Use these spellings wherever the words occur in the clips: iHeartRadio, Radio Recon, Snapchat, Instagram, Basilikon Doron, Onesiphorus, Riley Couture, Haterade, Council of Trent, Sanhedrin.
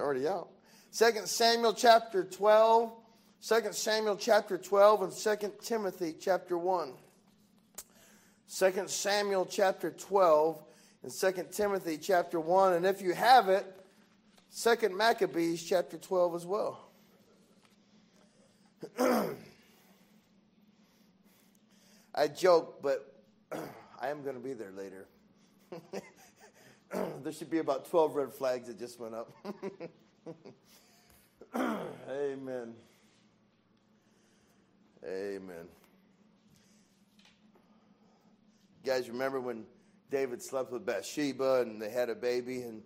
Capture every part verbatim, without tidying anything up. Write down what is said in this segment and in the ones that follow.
They're already out. Second Samuel chapter twelve. Second Samuel chapter twelve and Second Timothy chapter one. Second Samuel chapter twelve and Second Timothy chapter one. And if you have it, Second Maccabees chapter twelve as well. I joke, but I am going to be there later. There should be about twelve red flags that just went up. Amen. Amen. You guys remember when David slept with Bathsheba and they had a baby and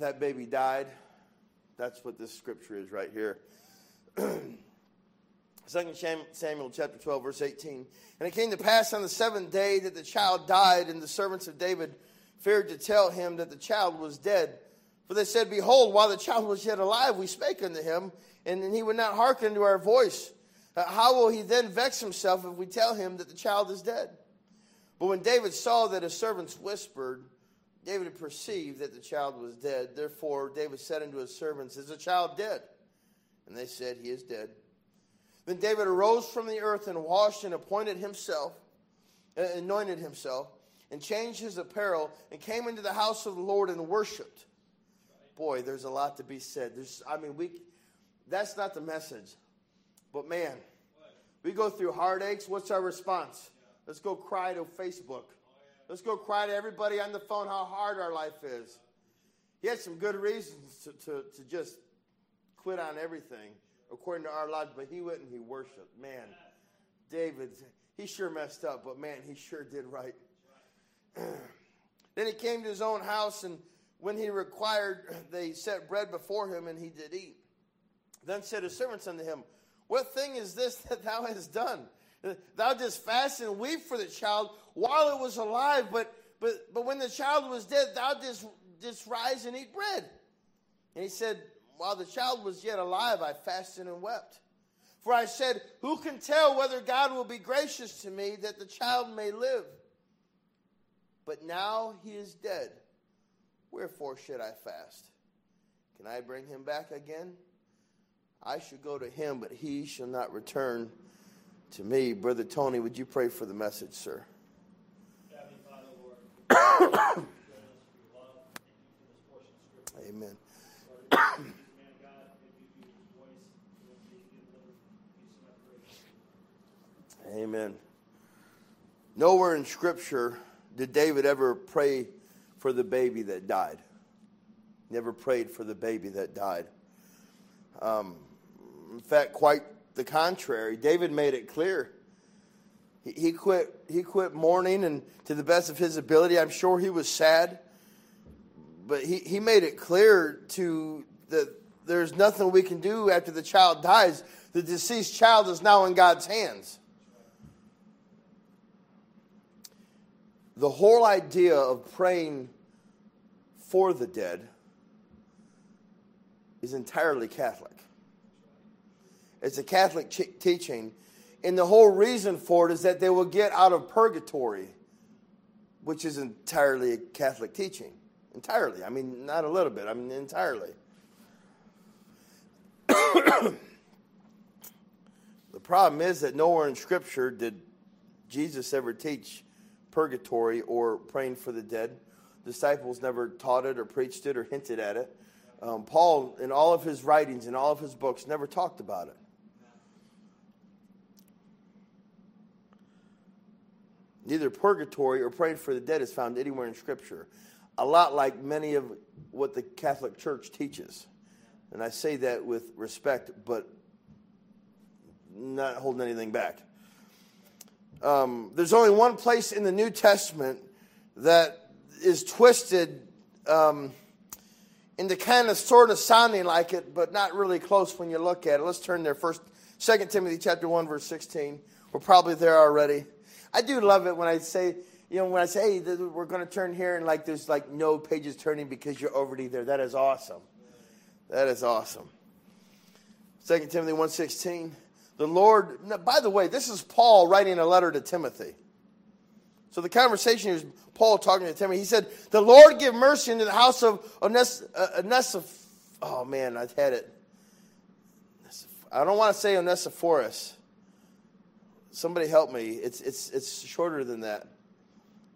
that baby died? That's what this scripture is right here. Second Samuel chapter twelve, verse eighteen. And it came to pass on the seventh day that the child died, and the servants of David feared to tell him that the child was dead. For they said, Behold, while the child was yet alive, we spake unto him, and he would not hearken to our voice. Uh, how will he then vex himself if we tell him that the child is dead? But when David saw that his servants whispered, David perceived that the child was dead. Therefore David said unto his servants, Is the child dead? And they said, He is dead. Then David arose from the earth and washed and appointed himself, uh, anointed himself, and changed his apparel, and came into the house of the Lord and worshipped. Boy, there's a lot to be said. There's, I mean, we that's not the message. But man, we go through heartaches. What's our response? Let's go cry to Facebook. Let's go cry to everybody on the phone how hard our life is. He had some good reasons to, to, to just quit on everything according to our lives, but he went and he worshiped. Man, David, he sure messed up, but man, he sure did right. Then he came to his own house, and when he required, they set bread before him, and he did eat. Then said his servants unto him, What thing is this that thou hast done? Thou didst fast and weep for the child while it was alive, but but but when the child was dead, thou didst, didst rise and eat bread. And he said, While the child was yet alive, I fasted and wept. For I said, Who can tell whether God will be gracious to me that the child may live? But now he is dead. Wherefore should I fast? Can I bring him back again? I should go to him, but he shall not return to me. Brother Tony, would you pray for the message, sir? Amen. Amen. Nowhere in Scripture did David ever pray for the baby that died. Never prayed for the baby that died. Um, in fact, quite the contrary. David made it clear. He, he quit. He quit mourning, and to the best of his ability, I'm sure he was sad. But he, he made it clear to the there's nothing we can do after the child dies. The deceased child is now in God's hands. The whole idea of praying for the dead is entirely Catholic. It's a Catholic ch- teaching. And the whole reason for it is that they will get out of purgatory, which is entirely a Catholic teaching. Entirely. I mean, not a little bit. I mean, entirely. The problem is that nowhere in Scripture did Jesus ever teach purgatory or praying for the dead. Disciples never taught it or preached it or hinted at it. Um, Paul, in all of his writings, in all of his books, never talked about it. Neither purgatory or praying for the dead is found anywhere in Scripture. A lot like many of what the Catholic Church teaches. And I say that with respect, but not holding anything back. Um, there's only one place in the New Testament that is twisted um into kind of sort of sounding like it, but not really close when you look at it. Let's turn there first. Second Timothy chapter one, verse sixteen. We're probably there already. I do love it when I say, you know, when I say, hey, we're going to turn here, and like there's like no pages turning because you're already there. That is awesome. That is awesome. Second Timothy one sixteen. The Lord, now, by the way, this is Paul writing a letter to Timothy. So the conversation is Paul talking to Timothy. He said, The Lord give mercy into the house of Ones- uh, Onesiphorus. oh man, I've had it. I don't want to say Onesiphorus. Somebody help me. It's it's it's shorter than that.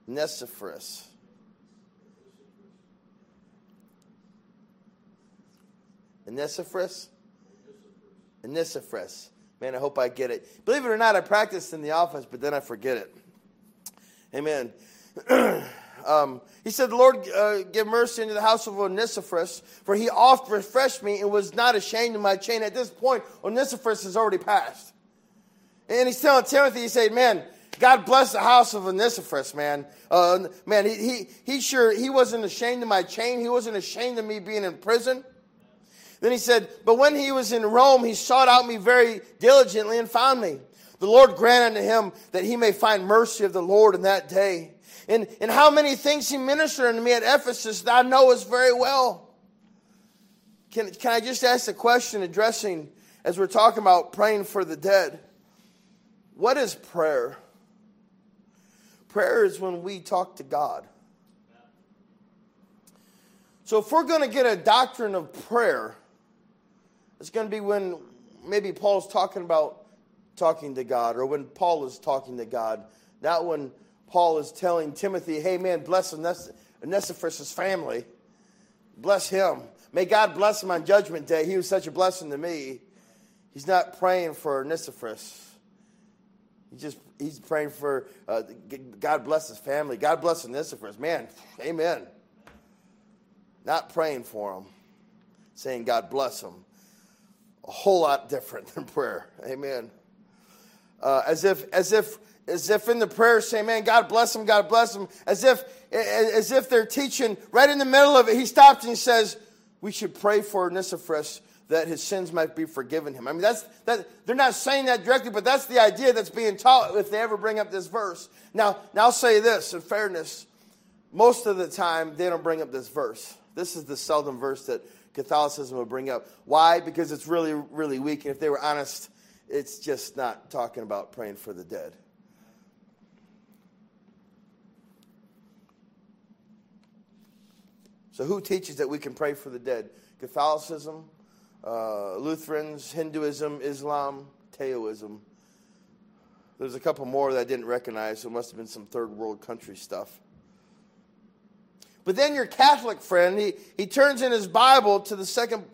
Onesiphorus. Onesiphorus? Onesiphorus. Man, I hope I get it. Believe it or not, I practiced in the office, but then I forget it. Amen. um, he said, the Lord, uh, give mercy unto the house of Onesiphorus, for he oft refreshed me and was not ashamed of my chain. At this point, Onesiphorus has already passed. And he's telling Timothy, he said, man, God bless the house of Onesiphorus, man. Uh, man, he, he, he sure, he wasn't ashamed of my chain. He wasn't ashamed of me being in prison. Then he said, but when he was in Rome, he sought out me very diligently and found me. The Lord grant unto him that he may find mercy of the Lord in that day. And, and how many things he ministered unto me at Ephesus thou knowest very well. Can, can I just ask a question addressing, as we're talking about praying for the dead? What is prayer? Prayer is when we talk to God. So if we're going to get a doctrine of prayer, it's going to be when maybe Paul's talking about talking to God, or when Paul is talking to God, not when Paul is telling Timothy, hey man, bless Onesiphorus' family. Bless him. May God bless him on judgment day. He was such a blessing to me. He's not praying for Onesiphorus. He just, he's praying for, uh, God bless his family. God bless Onesiphorus. Man, amen. Not praying for him, saying God bless him. A whole lot different than prayer. Amen. Uh, as if, as if, as if in the prayer saying, man, God bless him, God bless him. As if, as if they're teaching right in the middle of it. He stops and says, we should pray for Onesiphorus, that his sins might be forgiven him. I mean, that's that. They're not saying that directly, but that's the idea that's being taught if they ever bring up this verse. Now, now I'll say this, in fairness, most of the time they don't bring up this verse. This is the seldom verse that Catholicism will bring up. Why? Because it's really, really weak. And if they were honest, it's just not talking about praying for the dead. So who teaches that we can pray for the dead? Catholicism? Uh, Lutherans, Hinduism, Islam, Taoism. There's a couple more that I didn't recognize. So it must have been some third world country stuff. But then your Catholic friend, he, he turns in his Bible to the second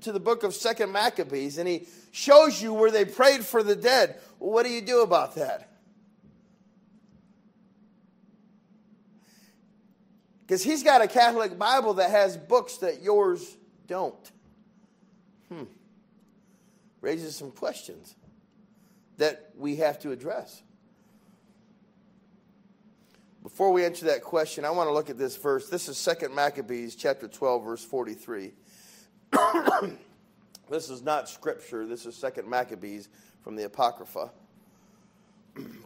to the book of Second Maccabees, and he shows you where they prayed for the dead. Well, what do you do about that? Because he's got a Catholic Bible that has books that yours don't. Hmm. Raises some questions that we have to address. Before we answer that question, I want to look at this verse. This is Second Maccabees chapter twelve, verse forty-three. This is not scripture. This is Second Maccabees from the Apocrypha.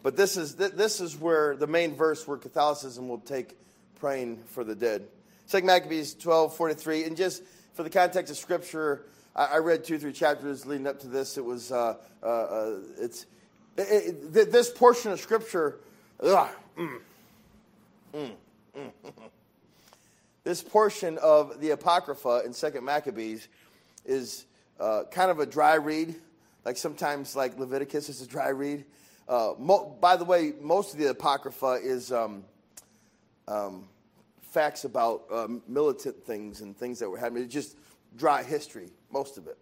But this is this is where the main verse where Catholicism will take praying for the dead. Second Maccabees twelve, forty-three, and just for the context of scripture, I read two, three chapters leading up to this. It was uh, uh, it's it, it, this portion of scripture. Ugh, mm, mm, mm, this portion of the Apocrypha in Second Maccabees is uh, kind of a dry read. Like sometimes, like Leviticus is a dry read. Uh, mo- by the way, most of the Apocrypha is um, um, facts about uh, militant things and things that were happening. It's just dry history, most of it.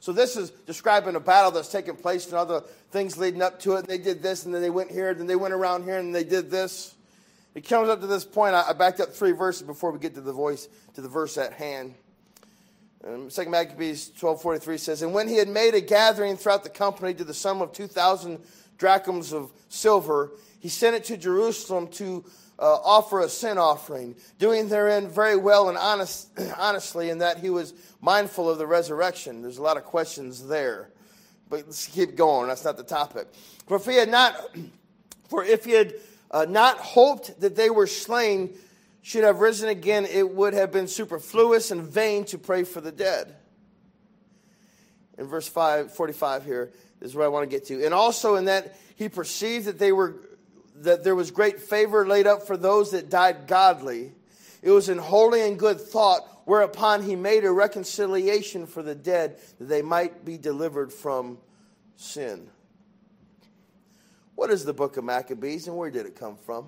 So this is describing a battle that's taking place and other things leading up to it. And they did this, and then they went here, and then they went around here, and they did this. It comes up to this point. I backed up three verses before we get to the voice to the verse at hand. Um, Second Maccabees twelve forty-three says, and when he had made a gathering throughout the company to the sum of two thousand drachms of silver, he sent it to Jerusalem to Uh, offer a sin offering, doing therein very well and honest, honestly, in that he was mindful of the resurrection. There's a lot of questions there, but let's keep going. That's not the topic. For if he had not, for if he had uh, not hoped that they were slain, should have risen again, it would have been superfluous and vain to pray for the dead. In verse five, forty-five here is where I want to get to, and also in that he perceived that they were. That there was great favor laid up for those that died godly. It was an holy and good thought whereupon he made a reconciliation for the dead, that they might be delivered from sin. What is the book of Maccabees, and where did it come from?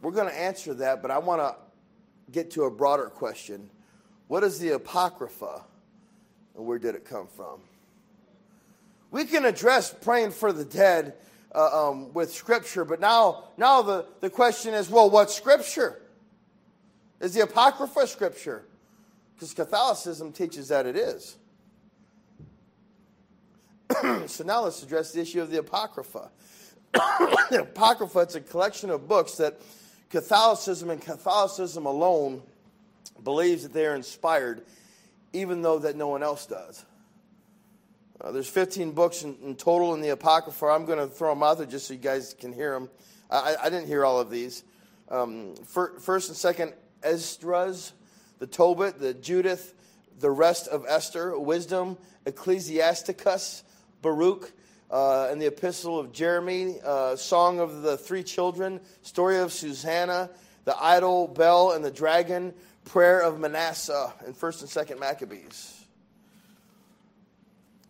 We're going to answer that, but I want to get to a broader question. What is the Apocrypha, and where did it come from? We can address praying for the dead uh, um, with Scripture, but now, now the, the question is, well, what's Scripture? Is the Apocrypha Scripture? Because Catholicism teaches that it is. So now let's address the issue of the Apocrypha. The Apocrypha, it's a collection of books that Catholicism and Catholicism alone believes that they are inspired, even though that no one else does. Uh, there's fifteen books in, in total in the Apocrypha. I'm going to throw them out there just so you guys can hear them. I, I didn't hear all of these. Um, first and second Esdras, the Tobit, the Judith, the rest of Esther, Wisdom, Ecclesiasticus, Baruch, uh, and the Epistle of Jeremy, uh, Song of the Three Children, Story of Susanna, the Idol, Bell, and the Dragon, Prayer of Manasseh, and First and Second Maccabees.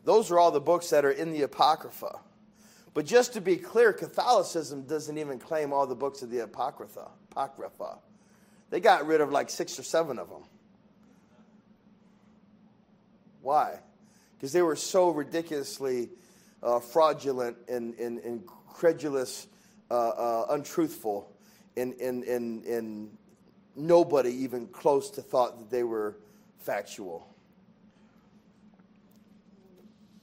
Those are all the books that are in the Apocrypha. But just to be clear, Catholicism doesn't even claim all the books of the Apocrypha. Apocrypha. They got rid of like six or seven of them. Why? Because they were so ridiculously uh, fraudulent and, and, and credulous, uh, uh, untruthful, and, and, and, and nobody even close to thought that they were factual.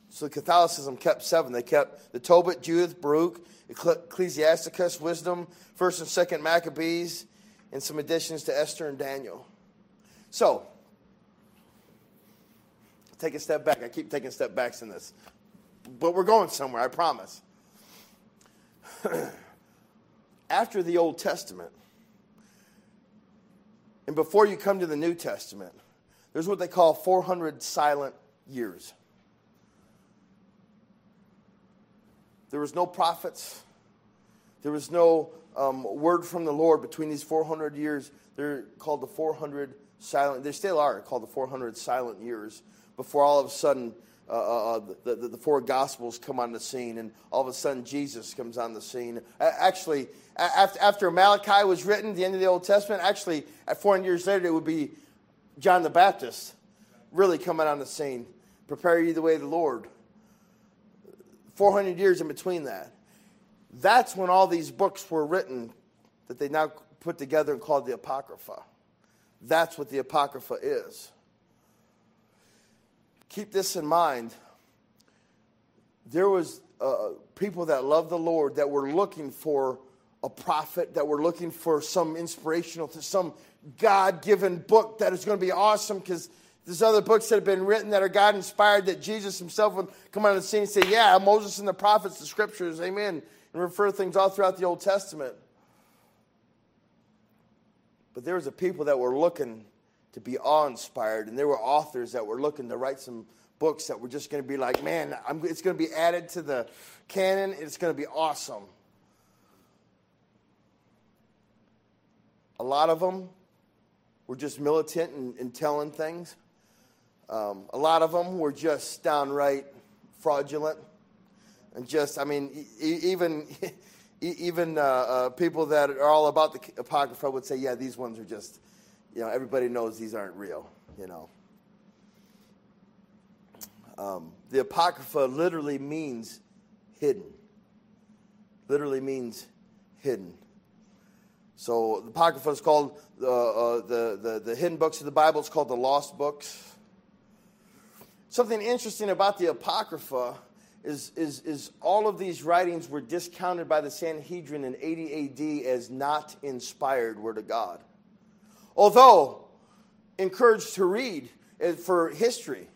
So Catholicism kept seven. They kept the Tobit, Judith, Baruch, Ecclesiasticus, Wisdom, First and Second Maccabees, and some additions to Esther and Daniel. So, take a step back. I keep taking step backs in this. But we're going somewhere, I promise. After the Old Testament, and before you come to the New Testament, there's what they call four hundred silent years. There was no prophets. There was no um, word from the Lord between these four hundred years. They're called the four hundred silent. They still are called the four hundred silent years. Before all of a sudden, uh, uh, the, the, the four Gospels come on the scene, and all of a sudden Jesus comes on the scene. Uh, actually, after, after Malachi was written, the end of the Old Testament. Actually, at four hundred years later, it would be John the Baptist really coming on the scene. Prepare ye the way of the Lord. four hundred years in between that. That's when all these books were written that they now put together and called the Apocrypha. That's what the Apocrypha is. Keep this in mind. There was uh, people that loved the Lord that were looking for a prophet, that were looking for some inspirational, some God-given book that is going to be awesome because there's other books that have been written that are God-inspired that Jesus himself would come on the scene and say, yeah, Moses and the prophets, the scriptures, amen, and refer to things all throughout the Old Testament. But there was a people that were looking to be awe-inspired, and there were authors that were looking to write some books that were just going to be like, man, I'm, it's going to be added to the canon, and it's going to be awesome. A lot of them were just militant and, and telling things. Um, a lot of them were just downright fraudulent, and just I mean, e- even e- even uh, uh, people that are all about the Apocrypha would say, yeah, these ones are just, you know, everybody knows these aren't real, you know. Um, the Apocrypha literally means hidden. Literally means hidden. So the Apocrypha is called uh, uh, the, the the hidden books of the Bible. It's called the lost books. Something interesting about the Apocrypha is, is, is all of these writings were discounted by the Sanhedrin in eighty A D as not inspired word of God. Although encouraged to read for history,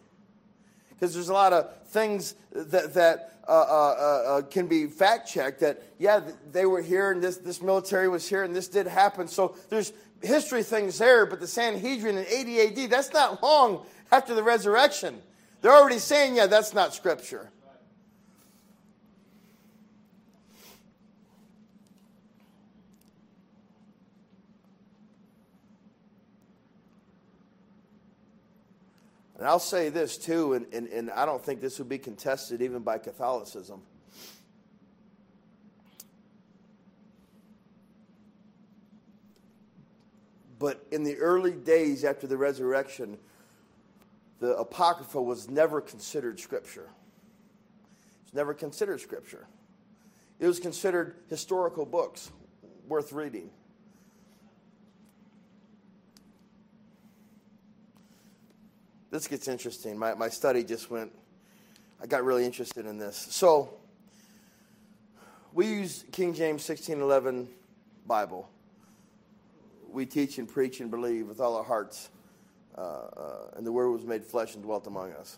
because there's a lot of things that, that uh, uh, uh, can be fact-checked that, yeah, they were here and this, this military was here and this did happen. So there's history things there, but the Sanhedrin in eighty A D, that's not long after the resurrection. They're already saying, yeah, that's not Scripture. And I'll say this too, and, and, and I don't think this would be contested even by Catholicism. But in the early days after the resurrection, the Apocrypha was never considered Scripture. It was never considered Scripture. It was considered historical books worth reading. This gets interesting. My, my study just went, I got really interested in this. So we use King James sixteen eleven Bible. We teach and preach and believe with all our hearts. Uh, uh, and the Word was made flesh and dwelt among us.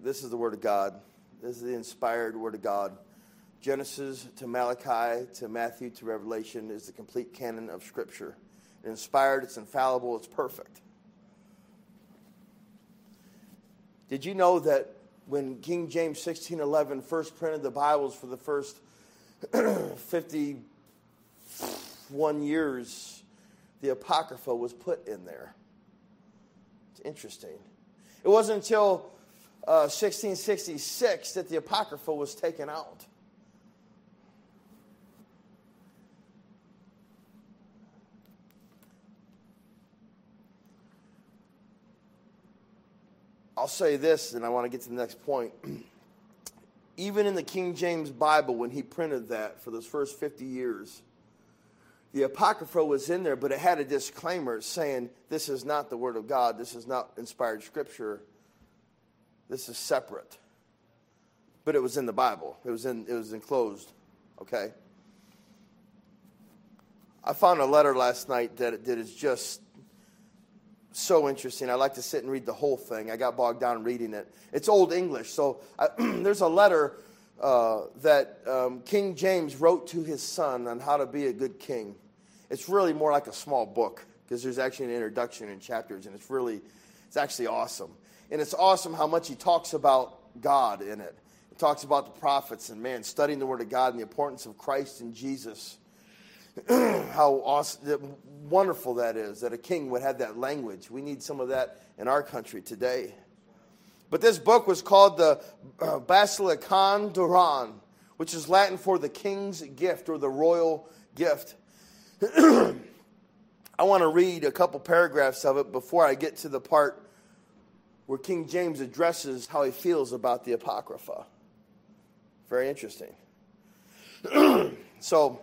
This is the Word of God. This is the inspired Word of God. Genesis to Malachi to Matthew to Revelation is the complete canon of Scripture. It's inspired, it's infallible, it's perfect. Did you know that when King James sixteen eleven first printed the Bibles for the first fifty-one years, the Apocrypha was put in there? It's interesting. It wasn't until uh, sixteen sixty-six that the Apocrypha was taken out. I'll say this, and I want to get to the next point. Even in the King James Bible, when he printed that for those first fifty years, the Apocrypha was in there, but it had a disclaimer saying, this is not the Word of God. This is not inspired Scripture. This is separate. But it was in the Bible. It was in. It was enclosed. Okay? I found a letter last night that it, that is just so interesting. I like to sit and read the whole thing. I got bogged down reading it. It's Old English. So I, there's a letter Uh, that um, King James wrote to his son on how to be a good king. It's really more like a small book because there's actually an introduction and chapters, and it's really, it's actually awesome. And it's awesome how much he talks about God in it. He talks about the prophets and man, studying the Word of God and the importance of Christ and Jesus. How awesome, wonderful that is, that a king would have that language. We need some of that in our country today. But this book was called the uh, Basilikon Doron, which is Latin for the king's gift or the royal gift. I want to read a couple paragraphs of it before I get to the part where King James addresses how he feels about the Apocrypha. Very interesting. So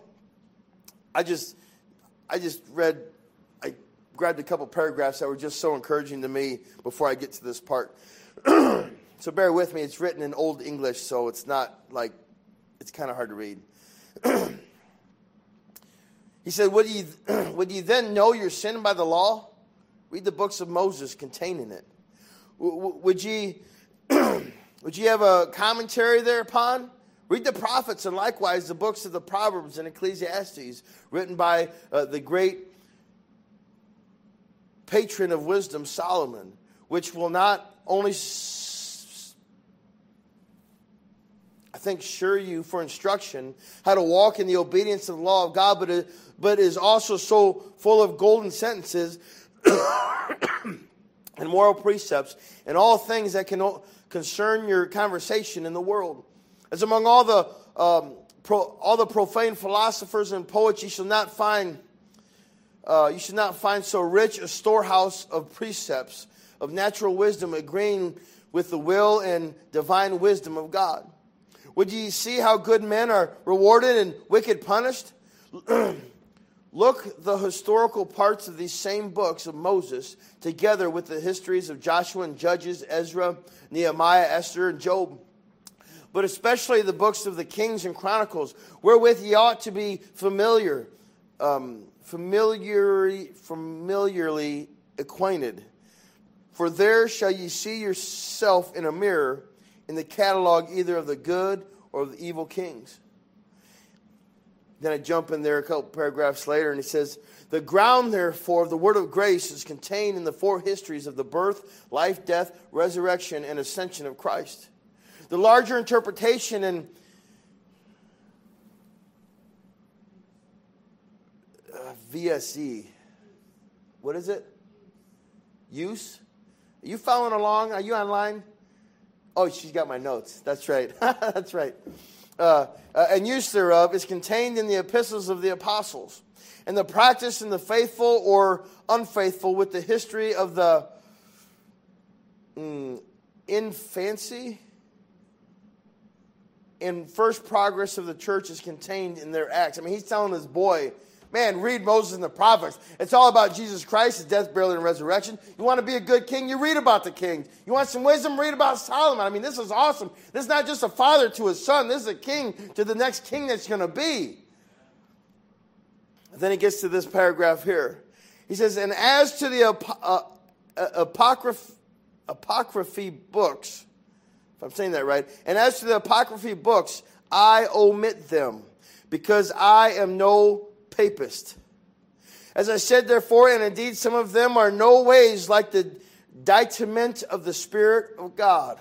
I just, I just read, I grabbed a couple paragraphs that were just so encouraging to me before I get to this part. So bear with me. It's written in Old English, so it's not like, it's kind of hard to read. He said, would ye, would ye then know your sin by the law? Read the books of Moses containing it. Would ye, would ye have a commentary thereupon? Read the prophets and likewise the books of the Proverbs and Ecclesiastes, written by uh, the great patron of wisdom, Solomon, which will not only, I think, sure you for instruction how to walk in the obedience of the law of God, but it, but is also so full of golden sentences and moral precepts and all things that can concern your conversation in the world. As among all the um, pro, all the profane philosophers and poets, you shall not find uh, you shall not find so rich a storehouse of precepts of natural wisdom agreeing with the will and divine wisdom of God. Would ye see how good men are rewarded and wicked punished? Look the historical parts of these same books of Moses, together with the histories of Joshua and Judges, Ezra, Nehemiah, Esther, and Job. But especially the books of the Kings and Chronicles, wherewith ye ought to be familiar, um, familiarly, familiarly acquainted. For there shall ye see yourself in a mirror in the catalog either of the good or of the evil kings. Then I jump in there a couple paragraphs later and he says, the ground therefore of the word of grace is contained in the four histories of the birth, life, death, resurrection, and ascension of Christ. The larger interpretation and uh, V S E, what is it? Use? Are you following along? Are you online? Oh, she's got my notes. That's right. That's right. Uh, uh, and use thereof is contained in the epistles of the apostles, and the practice in the faithful or unfaithful with the history of the mm, infancy and first progress of the church is contained in their acts. I mean, he's telling his boy, man, read Moses and the prophets. It's all about Jesus Christ, his death, burial, and resurrection. You want to be a good king? You read about the kings. You want some wisdom? Read about Solomon. I mean, this is awesome. This is not just a father to his son. This is a king to the next king that's going to be. And then he gets to this paragraph here. He says, and as to the ap- uh, uh, apocryph- apocryphy books, if I'm saying that right, and as to the apocryphy books, I omit them, because I am no papist. As I said, therefore, and indeed some of them are no ways like the ditement of the Spirit of God.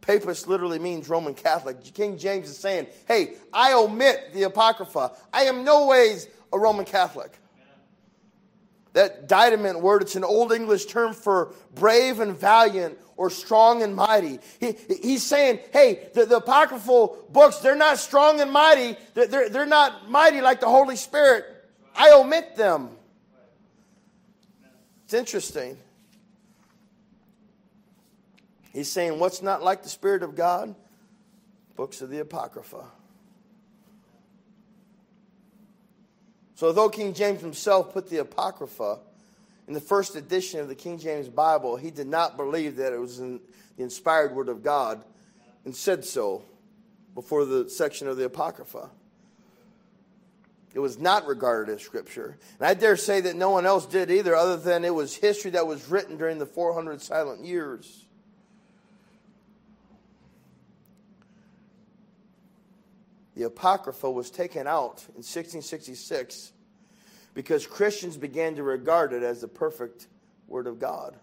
Papist literally means Roman Catholic. King James is saying, hey, I omit the Apocrypha. I am no ways a Roman Catholic. Yeah. That ditement word, it's an Old English term for brave and valiant or strong and mighty. He, he's saying, hey, the, the apocryphal books, they're not strong and mighty. They're, they're, they're not mighty like the Holy Spirit. I omit them. It's interesting. He's saying, what's not like the Spirit of God? Books of the Apocrypha. So though King James himself put the Apocrypha in the first edition of the King James Bible, he did not believe that it was in the inspired word of God, and said so before the section of the Apocrypha. It was not regarded as scripture. And I dare say that no one else did either, other than it was history that was written during the four hundred silent years. The Apocrypha was taken out in sixteen sixty-six because Christians began to regard it as the perfect word of God.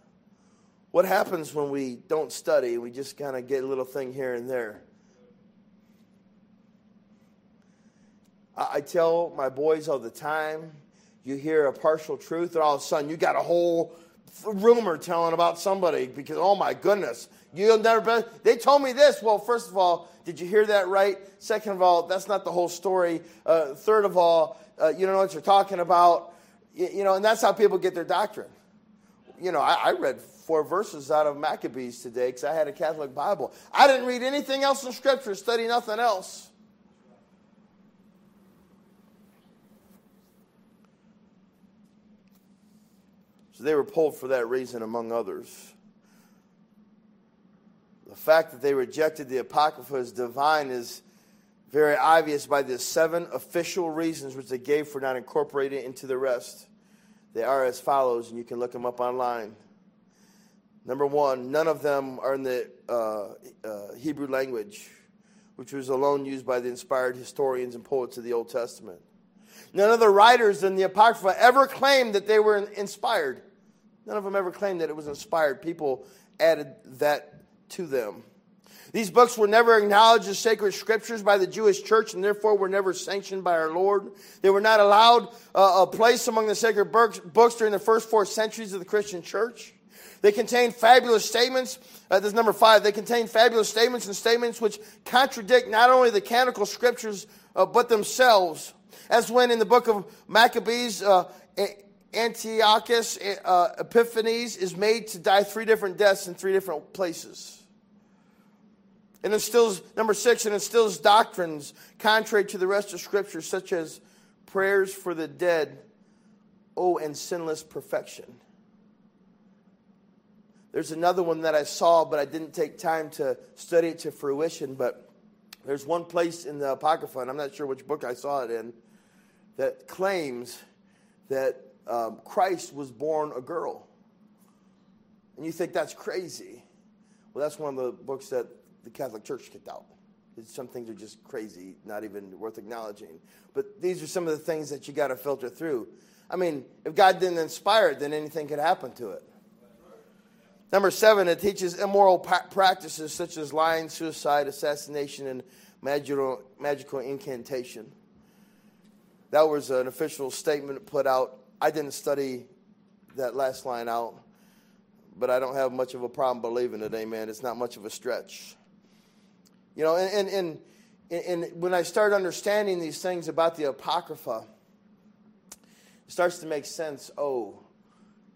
What happens when we don't study? We just kind of get a little thing here and there. I, I tell my boys all the time, you hear a partial truth, and all of a sudden you got a whole rumor telling about somebody because, oh my goodness, you'll never be, they told me this. Well, first of all, did you hear that right? Second of all, that's not the whole story. Uh, third of all, Uh, you don't know what you're talking about, you, you know, and that's how people get their doctrine. You know, I, I read four verses out of Maccabees today because I had a Catholic Bible. I didn't read anything else in Scripture, study nothing else. So they were pulled for that reason, among others. The fact that they rejected the Apocrypha as divine is very obvious by the seven official reasons which they gave for not incorporating it into the rest. They are as follows, and you can look them up online. Number one, none of them are in the uh, uh, Hebrew language, which was alone used by the inspired historians and poets of the Old Testament. None of the writers in the Apocrypha ever claimed that they were inspired. None of them ever claimed that it was inspired. People added that to them. These books were never acknowledged as sacred scriptures by the Jewish church, and therefore were never sanctioned by our Lord. They were not allowed uh, a place among the sacred books during the first four centuries of the Christian church. They contain fabulous statements. Uh, this is number five. They contain fabulous statements and statements which contradict not only the canonical scriptures, uh, but themselves. As when in the book of Maccabees, uh, Antiochus uh, Epiphanes is made to die three different deaths in three different places. And instills, number six, and instills doctrines contrary to the rest of Scripture, such as prayers for the dead, oh, and sinless perfection. There's another one that I saw, but I didn't take time to study it to fruition. But there's one place in the Apocrypha, and I'm not sure which book I saw it in, that claims that um, Christ was born a girl. And you think that's crazy. Well, that's one of the books that the Catholic Church kicked out. Some things are just crazy, not even worth acknowledging. But these are some of the things that you got to filter through. I mean, if God didn't inspire it, then anything could happen to it. Number seven, it teaches immoral practices such as lying, suicide, assassination, and magical, magical incantation. That was an official statement put out. I didn't study that last line out. but I don't have much of a problem believing it, amen. It's not much of a stretch. You know, and and, and, and when I start understanding these things about the Apocrypha, it starts to make sense. Oh,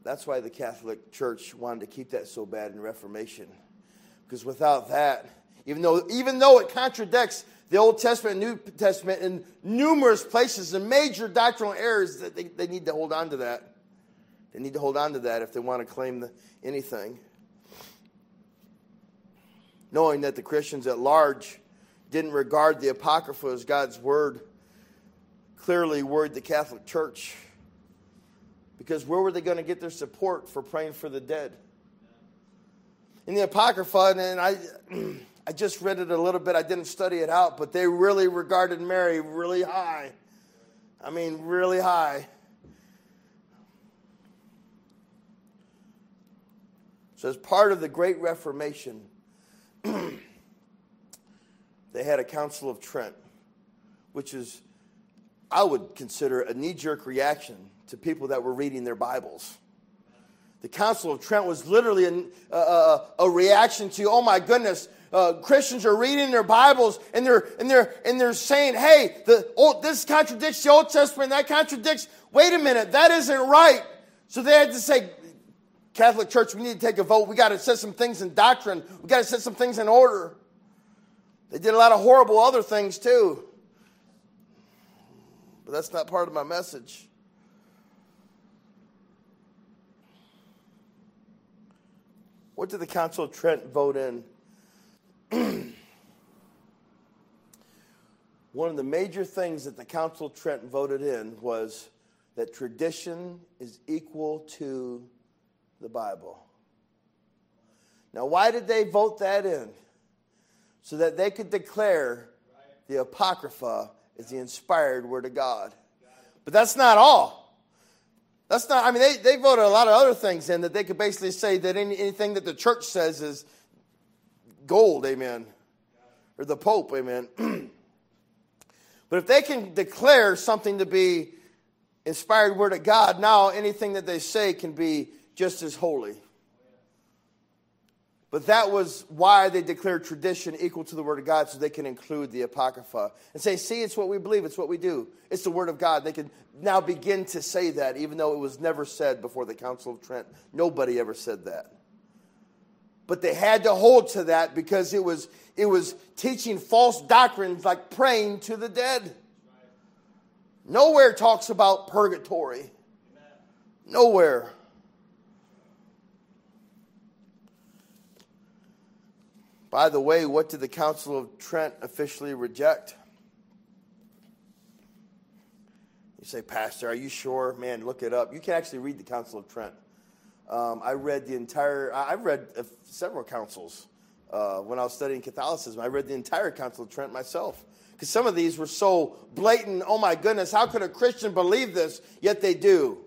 that's why the Catholic Church wanted to keep that so bad in Reformation. Because without that, even though even though it contradicts the Old Testament and New Testament in numerous places and major doctrinal errors, that they, they need to hold on to that. They need to hold on to that if they want to claim the, anything. Knowing that the Christians at large didn't regard the Apocrypha as God's word clearly worried the Catholic Church. Because where were they going to get their support for praying for the dead? In the Apocrypha, and I I just read it a little bit. I didn't study it out, but they really regarded Mary really high. I mean, really high. So as part of the Great Reformation, they had a Council of Trent, which is, I would consider, a knee-jerk reaction to people that were reading their Bibles. The Council of Trent was literally an, uh, a reaction to, oh my goodness, uh, Christians are reading their Bibles and they're and they're and they're saying, hey, the old, this contradicts the Old Testament, that contradicts. Wait a minute, that isn't right. So they had to say, Catholic Church, we need to take a vote. We got to set some things in doctrine. We got to set some things in order. They did a lot of horrible other things too, but that's not part of my message. What did the Council of Trent vote in? One of the major things that the Council of Trent voted in was that tradition is equal to the Bible. Now, why did they vote that in? So that they could declare the Apocrypha as the inspired word of God. But that's not all. That's not, I mean, they, they voted a lot of other things in that they could basically say that any, anything that the church says is gold, amen. Or the Pope, amen. But if they can declare something to be inspired word of God, now anything that they say can be just as holy. But that was why they declared tradition equal to the word of God, so they can include the Apocrypha and say, see, it's what we believe, it's what we do. It's the word of God. They could now begin to say that, even though it was never said before the Council of Trent. Nobody ever said that. But they had to hold to that because it was, it was teaching false doctrines like praying to the dead. Nowhere talks about purgatory. Nowhere. By the way, what did the Council of Trent officially reject? You say, Pastor, are you sure? Man, look it up. You can actually read the Council of Trent. Um, I read the entire, I read several councils uh, when I was studying Catholicism. I read the entire Council of Trent myself. Because some of these were so blatant, oh my goodness, how could a Christian believe this? Yet they do.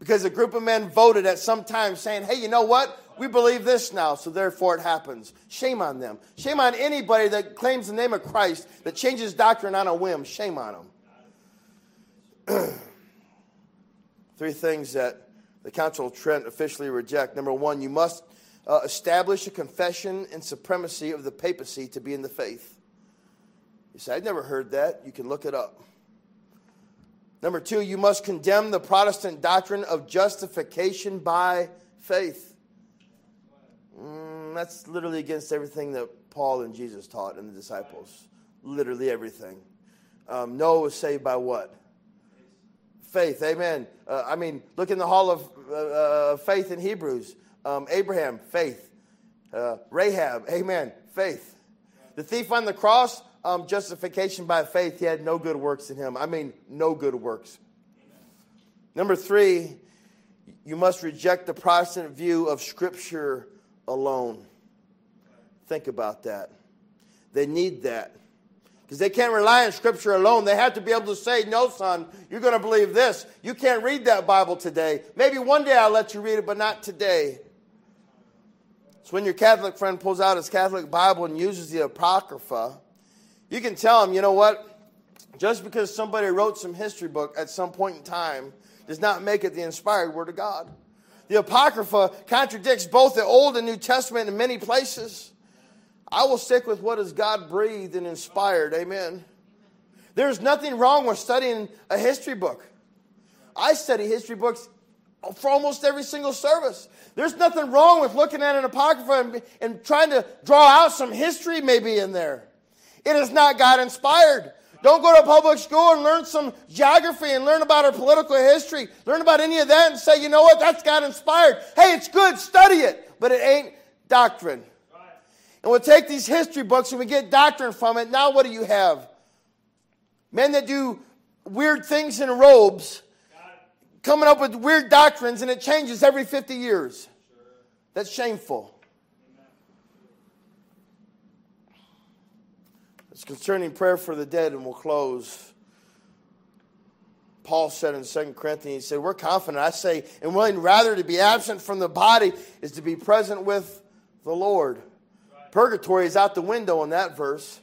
Because a group of men voted at some time saying, hey, you know what? We believe this now, so therefore it happens. Shame on them. Shame on anybody that claims the name of Christ, that changes doctrine on a whim. Shame on them. Three things that the Council of Trent officially reject. Number one, you must uh, establish a confession and supremacy of the papacy to be in the faith. You say, I've never heard that. You can look it up. Number two, you must condemn the Protestant doctrine of justification by faith. Mm, that's literally against everything that Paul and Jesus taught and the disciples. Literally everything. Um, Noah was saved by what? Faith. Amen. Uh, I mean, look in the hall of uh, uh, faith in Hebrews. Um, Abraham, faith. Uh, Rahab, amen, faith. The thief on the cross, um, justification by faith. He had no good works in him. I mean, no good works. Number three, you must reject the Protestant view of Scripture alone. Think about that. They need that. Because they can't rely on Scripture alone. They have to be able to say, no, son, you're going to believe this. You can't read that Bible today. Maybe one day I'll let you read it, but not today. So when your Catholic friend pulls out his Catholic Bible and uses the Apocrypha, you can tell him, you know what? Just because somebody wrote some history book at some point in time does not make it the inspired word of God. The Apocrypha contradicts both the Old and New Testament in many places. I will stick with what is God-breathed and inspired. Amen. There's nothing wrong with studying a history book. I study history books for almost every single service. There's nothing wrong with looking at an Apocrypha and, and trying to draw out some history maybe in there. It is not God-inspired. Don't go to public school and learn some geography and learn about our political history. Learn about any of that and say, you know what, that's God-inspired. Hey, it's good, study it, but it ain't doctrine. Right. And we'll take these history books and we get doctrine from it. Now what do you have? Men that do weird things in robes, coming up with weird doctrines, and it changes every fifty years. Sure. That's shameful. Amen. It's concerning prayer for the dead, and we'll close. Paul said in Second Corinthians, he said, we're confident, I say, and willing rather to be absent from the body is to be present with the Lord. Right. Purgatory is out the window on that verse.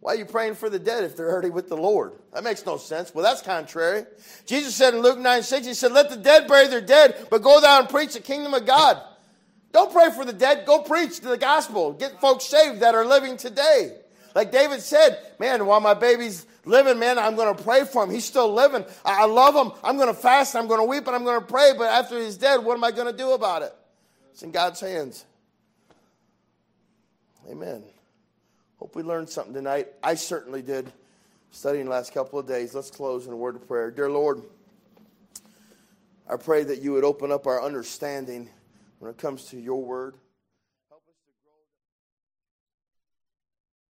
Why are you praying for the dead if they're already with the Lord? That makes no sense. Well, that's contrary. Jesus said in Luke nine six, he said, let the dead bury their dead, but go thou and preach the kingdom of God. Don't pray for the dead. Go preach the gospel. Get folks saved that are living today. Like David said, man, while my baby's living, man, I'm going to pray for him. He's still living. I, I love him. I'm going to fast. I'm going to weep, and I'm going to pray. But after he's dead, what am I going to do about it? It's in God's hands. Amen. Hope we learned something tonight. I certainly did, studying the last couple of days. Let's close in a word of prayer. Dear Lord, I pray that you would open up our understanding when it comes to your word.